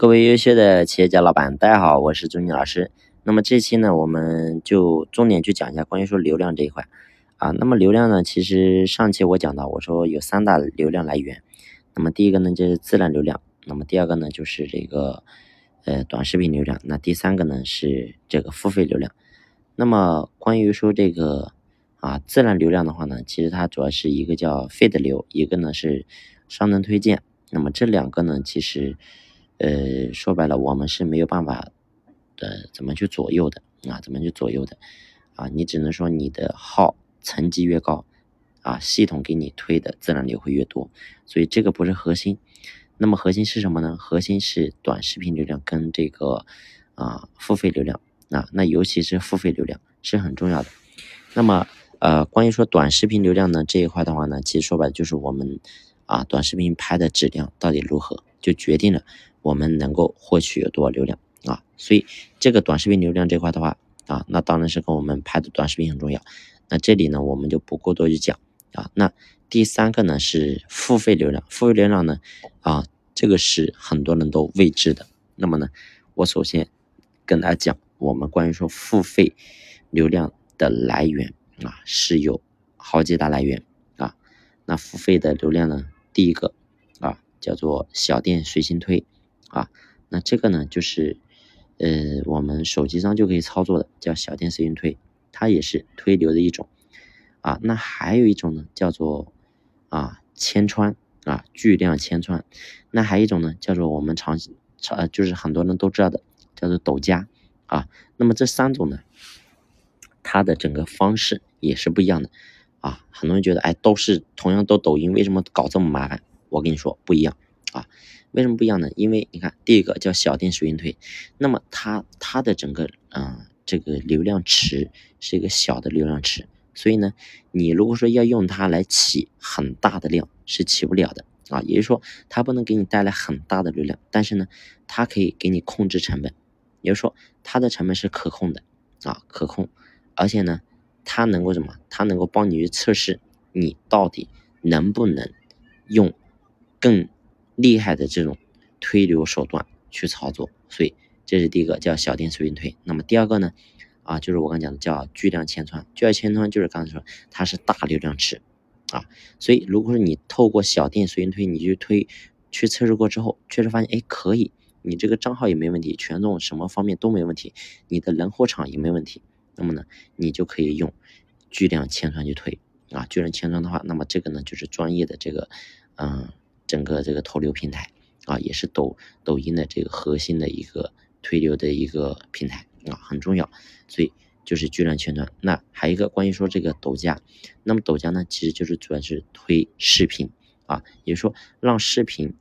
各位优秀的企业家老板，大家好，我是朱妮老师。那么这期呢，我们就重点去讲一下关于说流量这一块啊。那么流量呢，其实上期我讲到，我说有三大流量来源。那么第一个呢，就是自然流量；那么第二个呢，就是这个短视频流量；那第三个呢，是这个付费流量。那么关于说这个自然流量的话呢，其实它主要是一个叫 feed 流，一个呢是商城推荐。那么这两个呢，其实说白了，我们是没有办法怎么去左右的啊？你只能说你的号层级越高啊，系统给你推的自然流会越多，所以这个不是核心。那么核心是什么呢？核心是短视频流量跟这个付费流量啊，那尤其是付费流量是很重要的。那么关于说短视频流量呢这一块的话呢，其实说白了就是我们短视频拍的质量到底如何，就决定了我们能够获取有多少流量啊，所以这个短视频流量这块的话啊，那当然是跟我们拍的短视频很重要。那这里呢，我们就不过多去讲啊。那第三个呢是付费流量，呢这个是很多人都未知的。那么呢，我首先跟大家讲，我们关于说付费流量的来源是有好几大来源啊。那付费的流量呢，第一个叫做小店随心推啊，那这个呢就是我们手机上就可以操作的，叫小店随心推，它也是推流的一种啊。那还有一种呢叫做千川巨量千川，那还有一种呢叫做我们就是很多人都知道的叫做抖加啊。那么这三种呢，它的整个方式也是不一样的啊。很多人觉得都是同样都抖音，为什么搞这么麻烦？我跟你说不一样啊。为什么不一样呢？因为你看，第一个叫小店随心推，那么它的整个这个流量池是一个小的流量池，所以呢你如果说要用它来起很大的量是起不了的啊，也就是说它不能给你带来很大的流量，但是呢它可以给你控制成本，也就是说它的成本是可控的啊，可控，而且呢它能够什么？它能够帮你去测试你到底能不能用更厉害的这种推流手段去操作，所以这是第一个叫小店随心推。那么第二个呢，就是我刚讲的叫巨量千川，巨量千川就是刚才说它是大流量池啊，所以如果说你透过小店随心推，你去测试过之后，确实发现可以，你这个账号也没问题，权重什么方面都没问题，你的人货场也没问题，那么呢，你就可以用巨量千川去推啊。巨量千川的话，那么这个呢就是专业的这个整个这个投流平台啊，也是抖音的这个核心的一个推流的一个平台啊，很重要。所以就是巨量千川。那还有一个关于说这个抖加，那么抖加呢，其实就是主要是推视频啊，也就是说让视频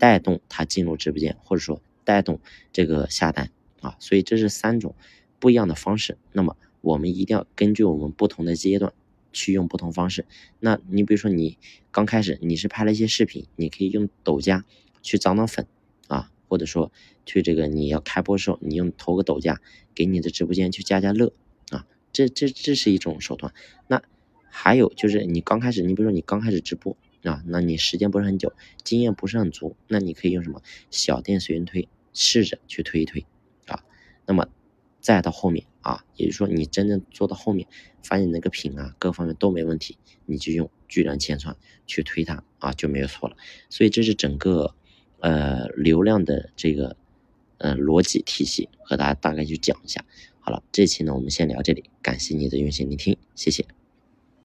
带动它进入直播间，或者说带动这个下单啊。所以这是三种不一样的方式。那么我们一定要根据我们不同的阶段去用不同方式。那你比如说你刚开始你是拍了一些视频，你可以用抖加去涨粉啊，或者说去这个你要开播的时候，你用投个抖加给你的直播间去加热啊，这是一种手段。那还有就是你刚开始，你比如说你刚开始直播啊，那你时间不是很久，经验不是很足，那你可以用什么小店随心推试着去推一推啊。那么再到后面也就是说你真正做到后面，发现你那个品各方面都没问题，你就用巨量千川去推它就没有错了。所以这是整个流量的这个逻辑体系，和大家大概去讲一下。好了，这期呢我们先聊这里，感谢你的用心聆听，谢谢。